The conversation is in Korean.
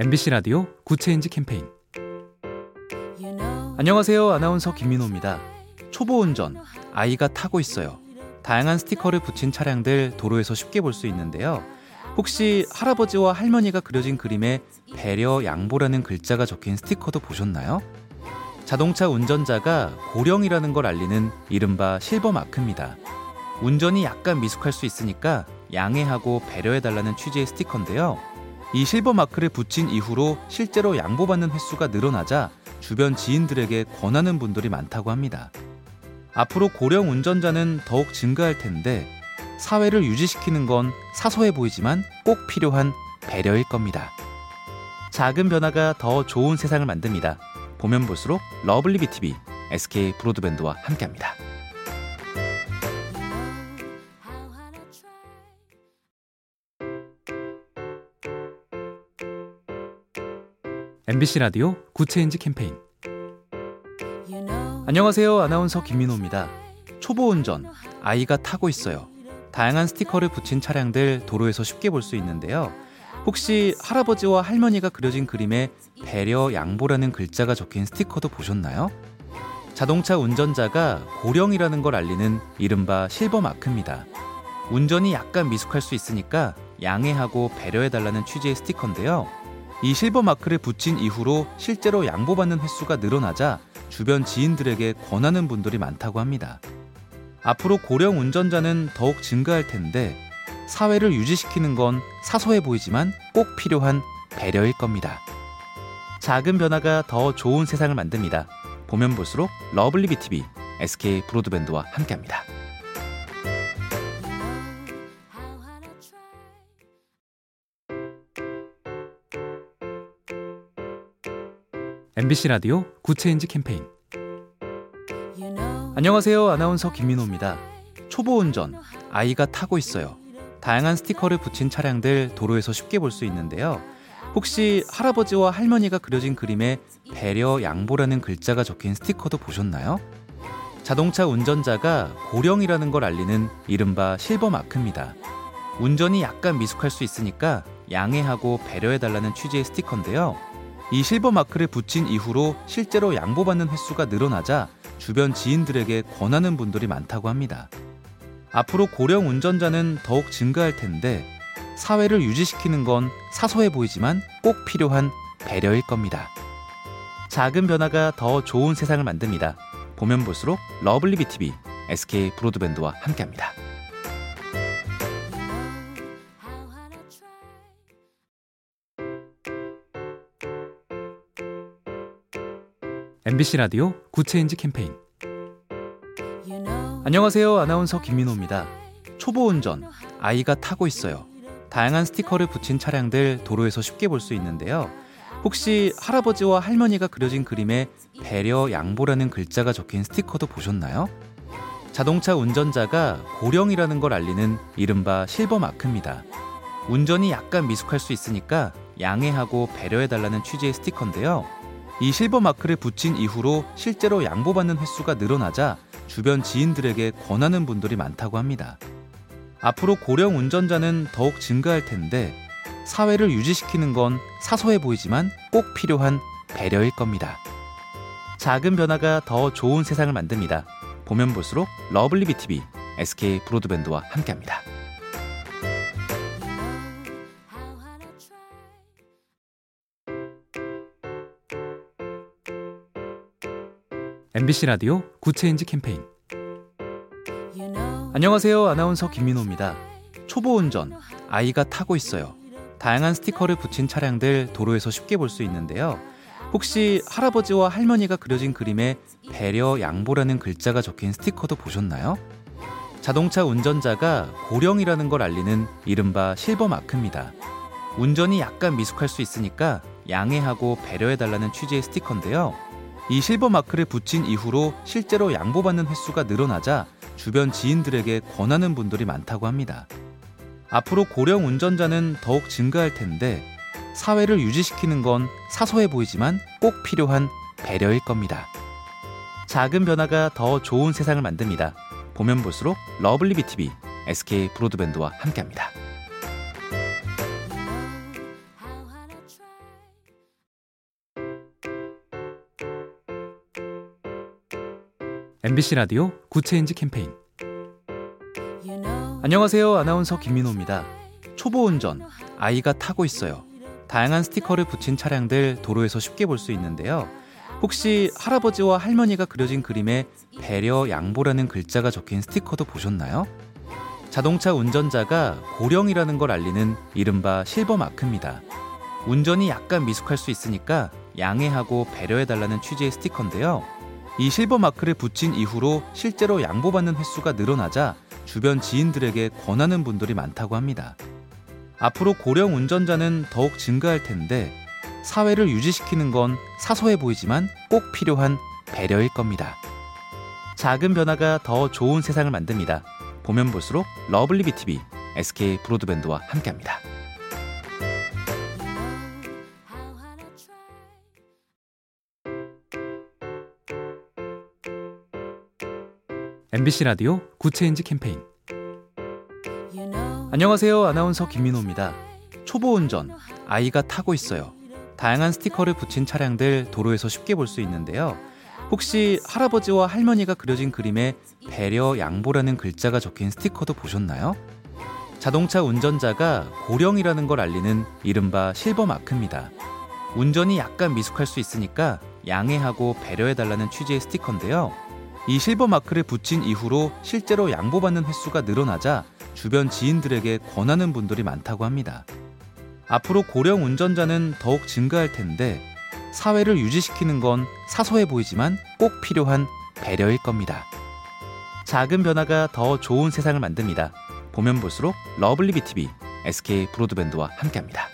MBC 라디오 굿 체인지 캠페인. 안녕하세요. 아나운서 김민호입니다. 초보 운전, 아이가 타고 있어요. 다양한 스티커를 붙인 차량들 도로에서 쉽게 볼 수 있는데요. 혹시 할아버지와 할머니가 그려진 그림에 배려, 양보라는 글자가 적힌 스티커도 보셨나요? 자동차 운전자가 고령이라는 걸 알리는 이른바 실버마크입니다. 운전이 약간 미숙할 수 있으니까 양해하고 배려해달라는 취지의 스티커인데요. 이 실버마크를 붙인 이후로 실제로 양보받는 횟수가 늘어나자 주변 지인들에게 권하는 분들이 많다고 합니다. 앞으로 고령 운전자는 더욱 증가할 텐데 사회를 유지시키는 건 사소해 보이지만 꼭 필요한 배려일 겁니다. 작은 변화가 더 좋은 세상을 만듭니다. 보면 볼수록 러블리비TV, SK 브로드밴드와 함께합니다. MBC 라디오 굿 체인지 캠페인. 안녕하세요. 아나운서 김민호입니다. 초보 운전, 아이가 타고 있어요. 다양한 스티커를 붙인 차량들 도로에서 쉽게 볼 수 있는데요. 혹시 할아버지와 할머니가 그려진 그림에 배려, 양보라는 글자가 적힌 스티커도 보셨나요? 자동차 운전자가 고령이라는 걸 알리는 이른바 실버마크입니다. 운전이 약간 미숙할 수 있으니까 양해하고 배려해달라는 취지의 스티커인데요. 이 실버마크를 붙인 이후로 실제로 양보받는 횟수가 늘어나자 주변 지인들에게 권하는 분들이 많다고 합니다. 앞으로 고령 운전자는 더욱 증가할 텐데 사회를 유지시키는 건 사소해 보이지만 꼭 필요한 배려일 겁니다. 작은 변화가 더 좋은 세상을 만듭니다. 보면 볼수록 러블리비TV, SK 브로드밴드와 함께합니다. MBC 라디오 굿 체인지 캠페인. 안녕하세요. 아나운서 김민호입니다. 초보 운전, 아이가 타고 있어요. 다양한 스티커를 붙인 차량들 도로에서 쉽게 볼 수 있는데요. 혹시 할아버지와 할머니가 그려진 그림에 배려, 양보라는 글자가 적힌 스티커도 보셨나요? 자동차 운전자가 고령이라는 걸 알리는 이른바 실버마크입니다. 운전이 약간 미숙할 수 있으니까 양해하고 배려해달라는 취지의 스티커인데요. 이 실버마크를 붙인 이후로 실제로 양보받는 횟수가 늘어나자 주변 지인들에게 권하는 분들이 많다고 합니다. 앞으로 고령 운전자는 더욱 증가할 텐데 사회를 유지시키는 건 사소해 보이지만 꼭 필요한 배려일 겁니다. 작은 변화가 더 좋은 세상을 만듭니다. 보면 볼수록 러블리비TV, SK 브로드밴드와 함께합니다. MBC 라디오 굿 체인지 캠페인. 안녕하세요. 아나운서 김민호입니다. 초보 운전, 아이가 타고 있어요. 다양한 스티커를 붙인 차량들 도로에서 쉽게 볼 수 있는데요. 혹시 할아버지와 할머니가 그려진 그림에 배려, 양보라는 글자가 적힌 스티커도 보셨나요? 자동차 운전자가 고령이라는 걸 알리는 이른바 실버마크입니다. 운전이 약간 미숙할 수 있으니까 양해하고 배려해달라는 취지의 스티커인데요. 이 실버마크를 붙인 이후로 실제로 양보받는 횟수가 늘어나자 주변 지인들에게 권하는 분들이 많다고 합니다. 앞으로 고령 운전자는 더욱 증가할 텐데 사회를 유지시키는 건 사소해 보이지만 꼭 필요한 배려일 겁니다. 작은 변화가 더 좋은 세상을 만듭니다. 보면 볼수록 러블리비TV, SK 브로드밴드와 함께합니다. MBC 라디오 굿 체인지 캠페인. 안녕하세요. 아나운서 김민호입니다. 초보 운전, 아이가 타고 있어요. 다양한 스티커를 붙인 차량들 도로에서 쉽게 볼 수 있는데요. 혹시 할아버지와 할머니가 그려진 그림에 배려, 양보라는 글자가 적힌 스티커도 보셨나요? 자동차 운전자가 고령이라는 걸 알리는 이른바 실버마크입니다. 운전이 약간 미숙할 수 있으니까 양해하고 배려해달라는 취지의 스티커인데요. 이 실버마크를 붙인 이후로 실제로 양보받는 횟수가 늘어나자 주변 지인들에게 권하는 분들이 많다고 합니다. 앞으로 고령 운전자는 더욱 증가할 텐데 사회를 유지시키는 건 사소해 보이지만 꼭 필요한 배려일 겁니다. 작은 변화가 더 좋은 세상을 만듭니다. 보면 볼수록 러블리비TV, SK 브로드밴드와 함께합니다. MBC 라디오 굿 체인지 캠페인. 안녕하세요. 아나운서 김민호입니다. 초보 운전, 아이가 타고 있어요. 다양한 스티커를 붙인 차량들 도로에서 쉽게 볼 수 있는데요. 혹시 할아버지와 할머니가 그려진 그림에 배려, 양보라는 글자가 적힌 스티커도 보셨나요? 자동차 운전자가 고령이라는 걸 알리는 이른바 실버 마크입니다. 운전이 약간 미숙할 수 있으니까 양해하고 배려해달라는 취지의 스티커인데요. 이 실버 마크를 붙인 이후로 실제로 양보받는 횟수가 늘어나자 주변 지인들에게 권하는 분들이 많다고 합니다. 앞으로 고령 운전자는 더욱 증가할 텐데 사회를 유지시키는 건 사소해 보이지만 꼭 필요한 배려일 겁니다. 작은 변화가 더 좋은 세상을 만듭니다. 보면 볼수록 러블리비TV, SK 브로드밴드와 함께합니다. MBC 라디오 굿 체인지 캠페인. 안녕하세요. 아나운서 김민호입니다. 초보 운전, 아이가 타고 있어요. 다양한 스티커를 붙인 차량들 도로에서 쉽게 볼 수 있는데요. 혹시 할아버지와 할머니가 그려진 그림에 배려, 양보라는 글자가 적힌 스티커도 보셨나요? 자동차 운전자가 고령이라는 걸 알리는 이른바 실버 마크입니다. 운전이 약간 미숙할 수 있으니까 양해하고 배려해달라는 취지의 스티커인데요. 이 실버 마크를 붙인 이후로 실제로 양보받는 횟수가 늘어나자 주변 지인들에게 권하는 분들이 많다고 합니다. 앞으로 고령 운전자는 더욱 증가할 텐데 사회를 유지시키는 건 사소해 보이지만 꼭 필요한 배려일 겁니다. 작은 변화가 더 좋은 세상을 만듭니다. 보면 볼수록 러블리비TV, SK 브로드밴드와 함께합니다.